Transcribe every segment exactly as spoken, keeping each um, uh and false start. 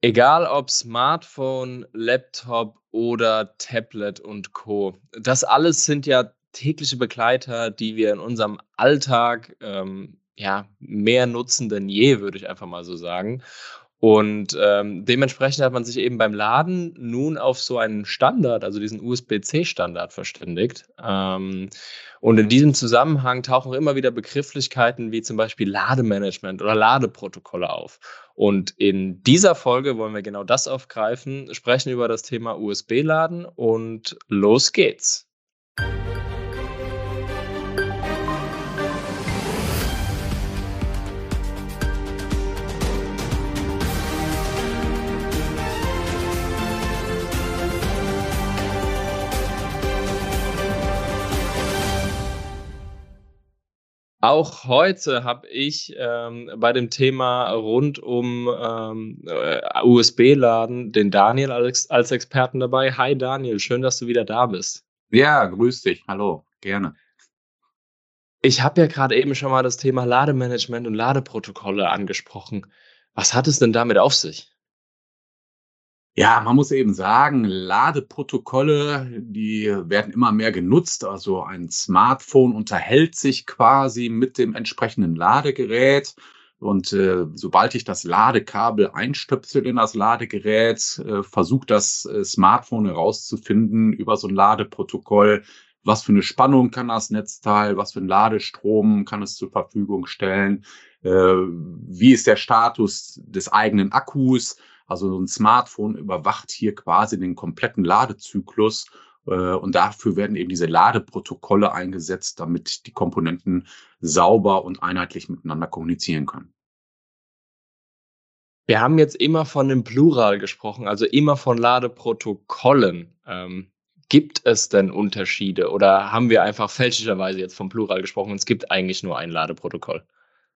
Egal ob Smartphone, Laptop oder Tablet und Co. Das alles sind ja tägliche Begleiter, die wir in unserem Alltag ähm, ja, mehr nutzen denn je, würde ich einfach mal so sagen. Und ähm, dementsprechend hat man sich eben beim Laden nun auf so einen Standard, also diesen U S B C Standard verständigt. Ähm, und in diesem Zusammenhang tauchen immer wieder Begrifflichkeiten wie zum Beispiel Lademanagement oder Ladeprotokolle auf. Und in dieser Folge wollen wir genau das aufgreifen, sprechen über das Thema U S B-Laden und los geht's. Auch heute habe ich ähm, bei dem Thema rund um ähm, U S B-Laden den Daniel als, als Experten dabei. Hi Daniel, schön, dass du wieder da bist. Ja, grüß dich. Hallo, gerne. Ich habe ja gerade eben schon mal das Thema Lademanagement und Ladeprotokolle angesprochen. Was hat es denn damit auf sich? Ja, man muss eben sagen, Ladeprotokolle, die werden immer mehr genutzt. Also ein Smartphone unterhält sich quasi mit dem entsprechenden Ladegerät. Und äh, sobald ich das Ladekabel einstöpsel in das Ladegerät, äh, versucht das äh, Smartphone herauszufinden über so ein Ladeprotokoll, was für eine Spannung kann das Netzteil, was für einen Ladestrom kann es zur Verfügung stellen, äh, wie ist der Status des eigenen Akkus. Also so ein Smartphone überwacht hier quasi den kompletten Ladezyklus äh, und dafür werden eben diese Ladeprotokolle eingesetzt, damit die Komponenten sauber und einheitlich miteinander kommunizieren können. Wir haben jetzt immer von dem Plural gesprochen, also immer von Ladeprotokollen. Ähm, gibt es denn Unterschiede oder haben wir einfach fälschlicherweise jetzt vom Plural gesprochen und es gibt eigentlich nur ein Ladeprotokoll?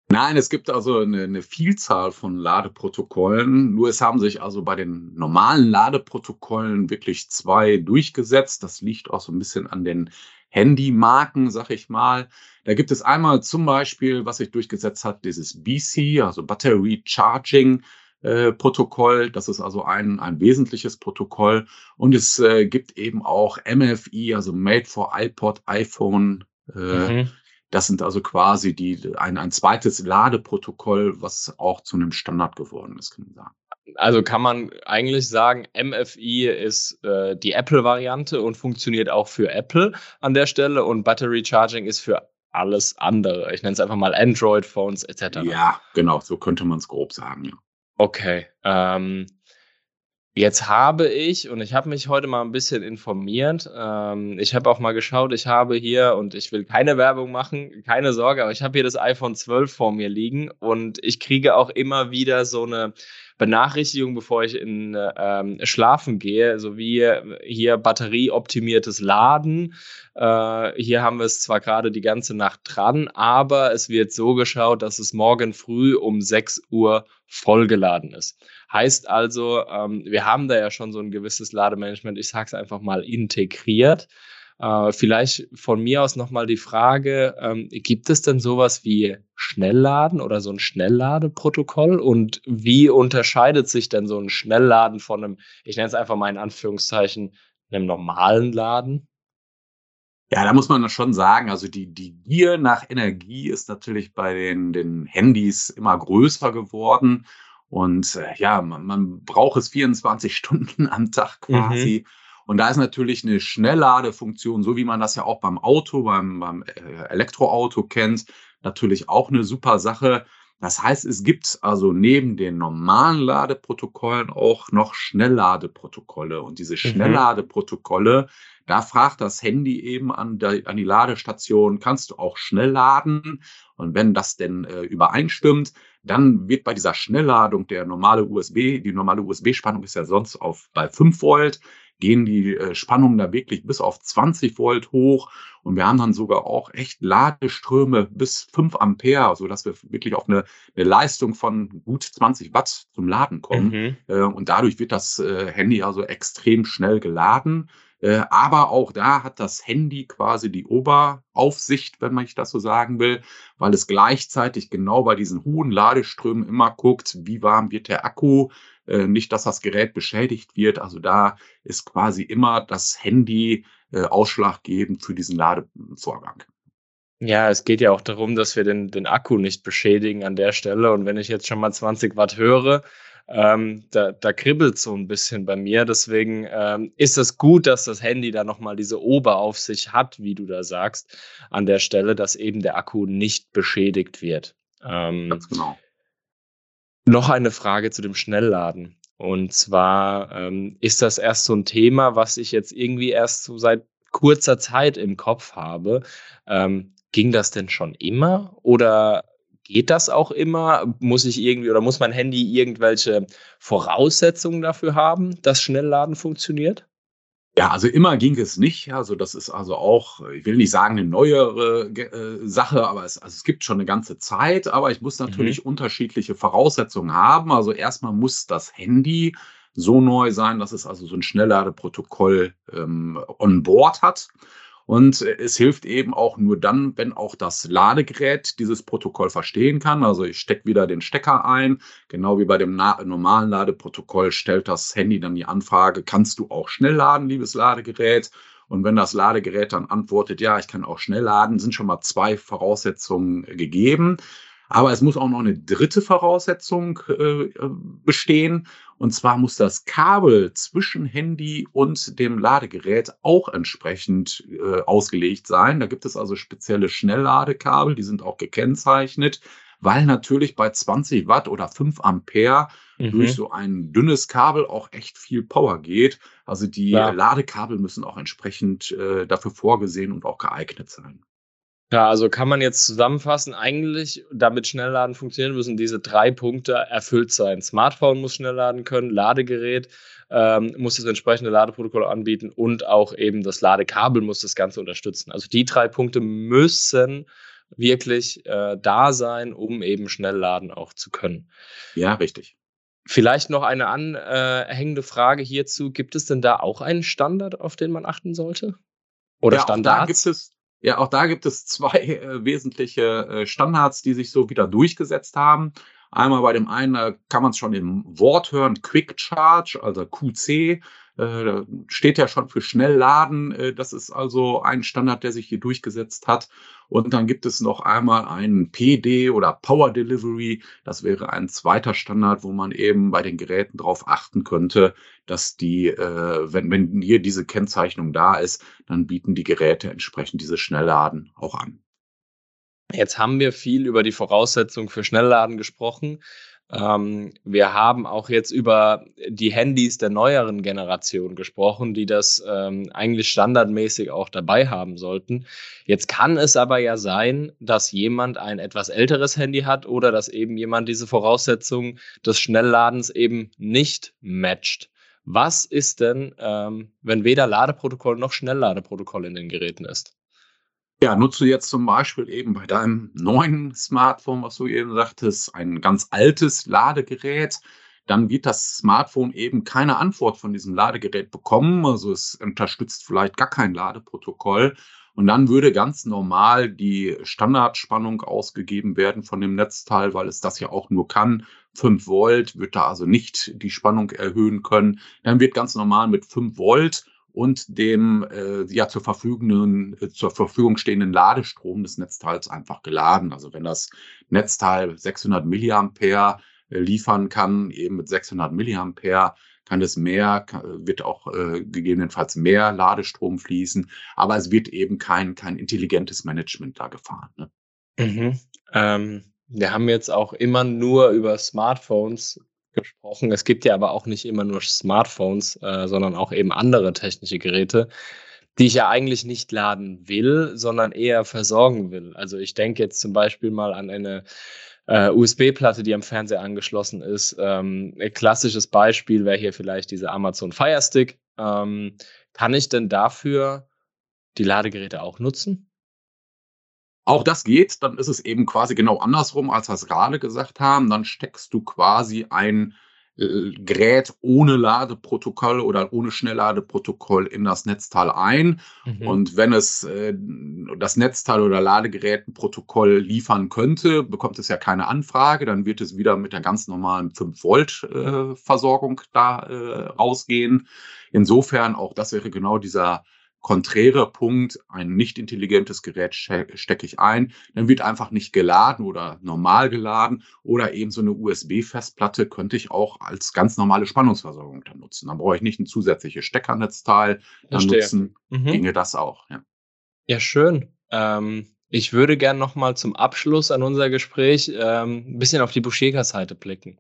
Nein, es gibt also eine, eine Vielzahl von Ladeprotokollen, nur es haben sich also bei den normalen Ladeprotokollen wirklich zwei durchgesetzt. Das liegt auch so ein bisschen an den Handymarken, sag ich mal. Da gibt es einmal zum Beispiel, was sich durchgesetzt hat, dieses B C, also Battery Charging äh, Protokoll. Das ist also ein, ein wesentliches Protokoll und es äh, gibt eben auch M F I, also Made for iPod, iPhone äh, mhm. Das sind also quasi die, ein, ein zweites Ladeprotokoll, was auch zu einem Standard geworden ist, kann man sagen. Also kann man eigentlich sagen, M F I ist äh, die Apple-Variante und funktioniert auch für Apple an der Stelle und Battery Charging ist für alles andere. Ich nenne es einfach mal Android-Phones et cetera. Ja, genau, so könnte man es grob sagen, ja. Okay, ähm... Jetzt habe ich, und ich habe mich heute mal ein bisschen informiert, ähm, ich habe auch mal geschaut, ich habe hier, und ich will keine Werbung machen, keine Sorge, aber ich habe hier das iPhone zwölf vor mir liegen und ich kriege auch immer wieder so eine Benachrichtigung, bevor ich in ähm, Schlafen gehe, sowie hier batterieoptimiertes Laden. Äh, hier haben wir es zwar gerade die ganze Nacht dran, aber es wird so geschaut, dass es morgen früh um sechs Uhr vollgeladen ist. Heißt also, ähm, wir haben da ja schon so ein gewisses Lademanagement, ich sage es einfach mal, integriert. Äh, vielleicht von mir aus nochmal die Frage, ähm, gibt es denn sowas wie Schnellladen oder so ein Schnellladeprotokoll? Und wie unterscheidet sich denn so ein Schnellladen von einem, ich nenne es einfach mal in Anführungszeichen, einem normalen Laden? Ja, da muss man das schon sagen, also die, die Gier nach Energie ist natürlich bei den, den Handys immer größer geworden. Und äh, ja, man, man braucht es vierundzwanzig Stunden am Tag quasi. Mhm. Und da ist natürlich eine Schnellladefunktion, so wie man das ja auch beim Auto, beim, beim äh, Elektroauto kennt, natürlich auch eine super Sache. Das heißt, es gibt also neben den normalen Ladeprotokollen auch noch Schnellladeprotokolle. Und diese Schnellladeprotokolle, mhm. da fragt das Handy eben an die, an die Ladestation, kannst du auch schnell laden? Und wenn das denn äh, übereinstimmt, dann wird bei dieser Schnellladung der normale U S B, die normale U S B-Spannung ist ja sonst auf bei fünf Volt, gehen die äh, Spannungen da wirklich bis auf zwanzig Volt hoch. Und wir haben dann sogar auch echt Ladeströme bis fünf Ampere, sodass wir wirklich auf eine, eine Leistung von gut zwanzig Watt zum Laden kommen. Mhm. Äh, und dadurch wird das äh, Handy also extrem schnell geladen. Äh, aber auch da hat das Handy quasi die Oberaufsicht, wenn man ich das so sagen will, weil es gleichzeitig genau bei diesen hohen Ladeströmen immer guckt, wie warm wird der Akku, äh, nicht, dass das Gerät beschädigt wird. Also da ist quasi immer das Handy äh, ausschlaggebend für diesen Ladevorgang. Ja, es geht ja auch darum, dass wir den, den Akku nicht beschädigen an der Stelle. Und wenn ich jetzt schon mal zwanzig Watt höre, ähm, da, da kribbelt es so ein bisschen bei mir. Deswegen ähm, ist es gut, dass das Handy da nochmal diese Oberaufsicht hat, wie du da sagst, an der Stelle, dass eben der Akku nicht beschädigt wird. Ähm, Ganz genau. Noch eine Frage zu dem Schnellladen. Und zwar ähm, ist das erst so ein Thema, was ich jetzt irgendwie erst so seit kurzer Zeit im Kopf habe. Ähm, Ging das denn schon immer oder geht das auch immer? Muss ich irgendwie oder muss mein Handy irgendwelche Voraussetzungen dafür haben, dass Schnellladen funktioniert? Ja, also immer ging es nicht. Also das ist also auch, ich will nicht sagen eine neuere äh, Sache, aber es, also es gibt schon eine ganze Zeit. Aber ich muss natürlich mhm. unterschiedliche Voraussetzungen haben. Also erstmal muss das Handy so neu sein, dass es also so ein Schnellladeprotokoll ähm, on board hat. Und es hilft eben auch nur dann, wenn auch das Ladegerät dieses Protokoll verstehen kann. Also ich stecke wieder den Stecker ein. Genau wie bei dem normalen Ladeprotokoll stellt das Handy dann die Anfrage, kannst du auch schnell laden, liebes Ladegerät? Und wenn das Ladegerät dann antwortet, ja, ich kann auch schnell laden, sind schon mal zwei Voraussetzungen gegeben. Aber es muss auch noch eine dritte Voraussetzung äh, bestehen. Und zwar muss das Kabel zwischen Handy und dem Ladegerät auch entsprechend äh, ausgelegt sein. Da gibt es also spezielle Schnellladekabel, die sind auch gekennzeichnet, weil natürlich bei zwanzig Watt oder fünf Ampere mhm. durch so ein dünnes Kabel auch echt viel Power geht. Also die ja. Ladekabel müssen auch entsprechend äh, dafür vorgesehen und auch geeignet sein. Ja, also kann man jetzt zusammenfassen, eigentlich, damit Schnellladen funktionieren, müssen diese drei Punkte erfüllt sein. Smartphone muss schnell laden können, Ladegerät ähm, muss das entsprechende Ladeprotokoll anbieten und auch eben das Ladekabel muss das Ganze unterstützen. Also die drei Punkte müssen wirklich äh, da sein, um eben schnell laden auch zu können. Ja, richtig. Vielleicht noch eine anhängende Frage hierzu. Gibt es denn da auch einen Standard, auf den man achten sollte? Oder ja, Standards? Auch da gibt es Ja, auch da gibt es zwei äh, wesentliche äh, Standards, die sich so wieder durchgesetzt haben. Einmal bei dem einen äh, kann man es schon im Wort hören, Quick Charge, also Q C, äh, steht ja schon für Schnellladen. Äh, das ist also ein Standard, der sich hier durchgesetzt hat. Und dann gibt es noch einmal einen P D oder Power Delivery. Das wäre ein zweiter Standard, wo man eben bei den Geräten darauf achten könnte, dass die, äh, wenn, wenn hier diese Kennzeichnung da ist, dann bieten die Geräte entsprechend dieses Schnellladen auch an. Jetzt haben wir viel über die Voraussetzungen für Schnellladen gesprochen. Ähm, wir haben auch jetzt über die Handys der neueren Generation gesprochen, die das ähm, eigentlich standardmäßig auch dabei haben sollten. Jetzt kann es aber ja sein, dass jemand ein etwas älteres Handy hat oder dass eben jemand diese Voraussetzungen des Schnellladens eben nicht matcht. Was ist denn, ähm, wenn weder Ladeprotokoll noch Schnellladeprotokoll in den Geräten ist? Ja, nutzt du jetzt zum Beispiel eben bei deinem neuen Smartphone, was du eben sagtest, ein ganz altes Ladegerät, dann wird das Smartphone eben keine Antwort von diesem Ladegerät bekommen. Also es unterstützt vielleicht gar kein Ladeprotokoll. Und dann würde ganz normal die Standardspannung ausgegeben werden von dem Netzteil, weil es das ja auch nur kann. fünf Volt wird da also nicht die Spannung erhöhen können. Dann wird ganz normal mit fünf Volt und dem äh, ja zur Verfügung, äh, zur Verfügung stehenden Ladestrom des Netzteils einfach geladen. Also wenn das Netzteil sechshundert Milliampere äh, liefern kann, eben mit sechshundert Milliampere kann es mehr, kann, wird auch äh, gegebenenfalls mehr Ladestrom fließen. Aber es wird eben kein kein intelligentes Management da gefahren. Ne? Mhm. Ähm, wir haben jetzt auch immer nur über Smartphones gesprochen. Es gibt ja aber auch nicht immer nur Smartphones, äh, sondern auch eben andere technische Geräte, die ich ja eigentlich nicht laden will, sondern eher versorgen will. Also ich denke jetzt zum Beispiel mal an eine äh, U S B-Platte, die am Fernseher angeschlossen ist. Ähm, ein klassisches Beispiel wäre hier vielleicht diese Amazon Fire Stick. Ähm, kann ich denn dafür die Ladegeräte auch nutzen? Auch das geht, dann ist es eben quasi genau andersrum, als wir es gerade gesagt haben. Dann steckst du quasi ein äh, Gerät ohne Ladeprotokoll oder ohne Schnellladeprotokoll in das Netzteil ein. Mhm. Und wenn es äh, das Netzteil oder Ladegerät ein Protokoll liefern könnte, bekommt es ja keine Anfrage. Dann wird es wieder mit der ganz normalen fünf Volt Versorgung äh, da äh, rausgehen. Insofern, auch das wäre genau dieser konträrer Punkt, ein nicht intelligentes Gerät stecke ich ein, dann wird einfach nicht geladen oder normal geladen, oder eben so eine U S B-Festplatte könnte ich auch als ganz normale Spannungsversorgung dann nutzen. Dann brauche ich nicht ein zusätzliches Steckernetzteil dann nutzen, mhm. ginge das auch. Ja, ja, schön. Ähm, ich würde gerne nochmal zum Abschluss an unser Gespräch ähm, ein bisschen auf die Busch-Jaeger-Seite blicken.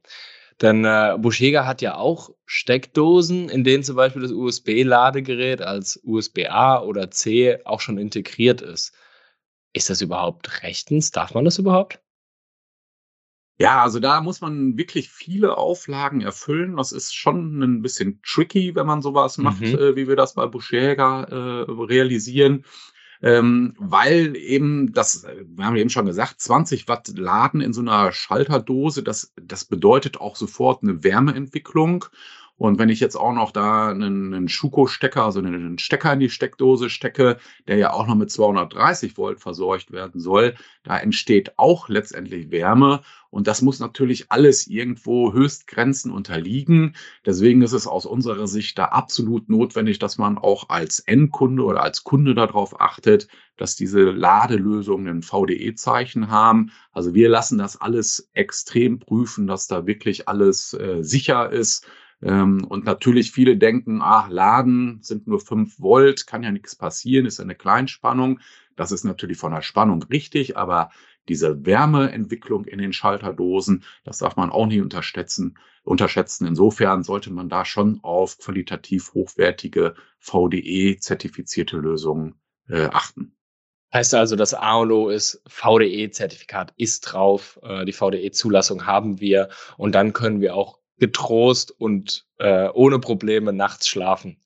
Denn äh, Busch-Jaeger hat ja auch Steckdosen, in denen zum Beispiel das U S B-Ladegerät als U S B A oder C auch schon integriert ist. Ist das überhaupt rechtens? Darf man das überhaupt? Ja, also da muss man wirklich viele Auflagen erfüllen. Das ist schon ein bisschen tricky, wenn man sowas mhm. macht, äh, wie wir das bei Busch-Jaeger äh, realisieren. Ähm, weil eben das, wir haben eben schon gesagt, zwanzig Watt Laden in so einer Schalterdose, das, das bedeutet auch sofort eine Wärmeentwicklung. Und wenn ich jetzt auch noch da einen, einen Schuko-Stecker, also einen Stecker in die Steckdose stecke, der ja auch noch mit zweihundertdreißig Volt versorgt werden soll, da entsteht auch letztendlich Wärme. Und das muss natürlich alles irgendwo Höchstgrenzen unterliegen. Deswegen ist es aus unserer Sicht da absolut notwendig, dass man auch als Endkunde oder als Kunde darauf achtet, dass diese Ladelösungen ein V D E-Zeichen haben. Also wir lassen das alles extrem prüfen, dass da wirklich alles äh, sicher ist. Und natürlich viele denken, ach, Laden sind nur fünf Volt, kann ja nichts passieren, ist eine Kleinspannung. Das ist natürlich von der Spannung richtig, aber diese Wärmeentwicklung in den Schalterdosen, das darf man auch nicht unterschätzen. unterschätzen. Insofern sollte man da schon auf qualitativ hochwertige V D E-zertifizierte Lösungen äh, achten. Heißt also, das A und O ist, V D E-Zertifikat ist drauf, die V D E-Zulassung haben wir, und dann können wir auch getrost und äh, ohne Probleme nachts schlafen.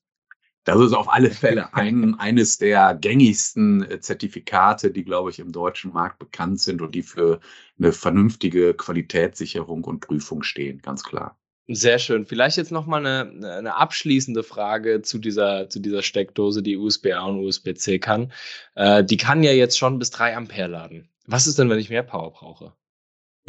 Das ist auf alle Fälle ein, eines der gängigsten Zertifikate, die, glaube ich, im deutschen Markt bekannt sind und die für eine vernünftige Qualitätssicherung und Prüfung stehen, ganz klar. Sehr schön. Vielleicht jetzt nochmal eine, eine abschließende Frage zu dieser, zu dieser Steckdose, die U S B A und U S B C kann. Äh, die kann ja jetzt schon bis drei Ampere laden. Was ist denn, wenn ich mehr Power brauche?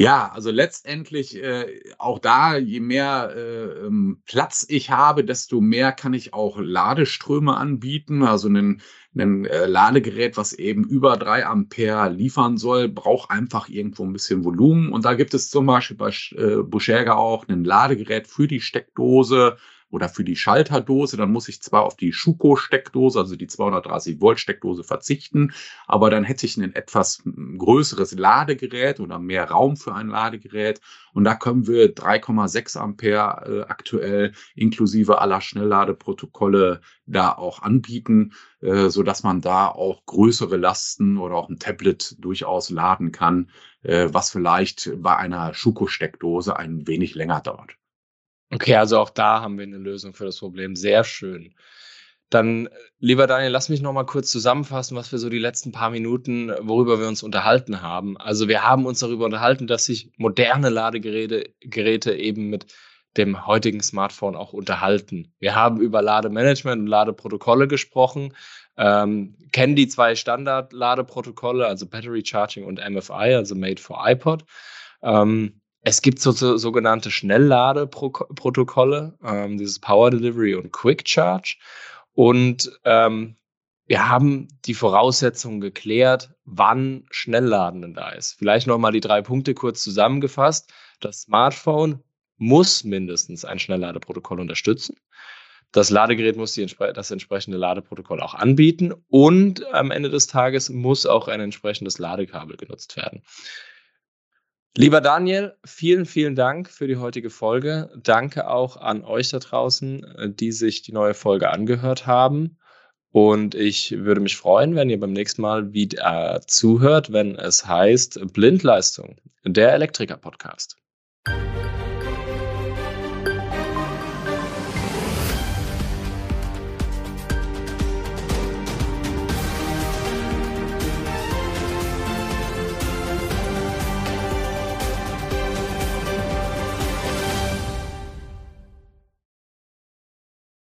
Ja, also letztendlich äh, auch da, je mehr äh, Platz ich habe, desto mehr kann ich auch Ladeströme anbieten. Also ein äh, Ladegerät, was eben über drei Ampere liefern soll, braucht einfach irgendwo ein bisschen Volumen. Und da gibt es zum Beispiel bei äh, Busch-Jaeger auch ein Ladegerät für die Steckdose oder für die Schalterdose. Dann muss ich zwar auf die Schuko-Steckdose, also die zweihundertdreißig Volt Steckdose, verzichten, aber dann hätte ich ein etwas größeres Ladegerät oder mehr Raum für ein Ladegerät. Und da können wir drei Komma sechs Ampere äh, aktuell inklusive aller Schnellladeprotokolle da auch anbieten, äh, sodass man da auch größere Lasten oder auch ein Tablet durchaus laden kann, äh, was vielleicht bei einer Schuko-Steckdose ein wenig länger dauert. Okay, also auch da haben wir eine Lösung für das Problem. Sehr schön. Dann, lieber Daniel, lass mich noch mal kurz zusammenfassen, was wir so die letzten paar Minuten, worüber wir uns unterhalten haben. Also wir haben uns darüber unterhalten, dass sich moderne Ladegeräte Geräte eben mit dem heutigen Smartphone auch unterhalten. Wir haben über Lademanagement und Ladeprotokolle gesprochen, ähm, kennen die zwei Standard-Ladeprotokolle, also Battery Charging und M F I, also Made for iPod. Ähm, Es gibt so, so, sogenannte Schnellladeprotokolle, ähm, dieses Power Delivery und Quick Charge. Und ähm, wir haben die Voraussetzungen geklärt, wann Schnellladen denn da ist. Vielleicht nochmal die drei Punkte kurz zusammengefasst. Das Smartphone muss mindestens ein Schnellladeprotokoll unterstützen. Das Ladegerät muss die, das entsprechende Ladeprotokoll auch anbieten. Und am Ende des Tages muss auch ein entsprechendes Ladekabel genutzt werden. Lieber Daniel, vielen, vielen Dank für die heutige Folge. Danke auch an euch da draußen, die sich die neue Folge angehört haben. Und ich würde mich freuen, wenn ihr beim nächsten Mal wieder zuhört, wenn es heißt Blindleistung, der Elektriker-Podcast.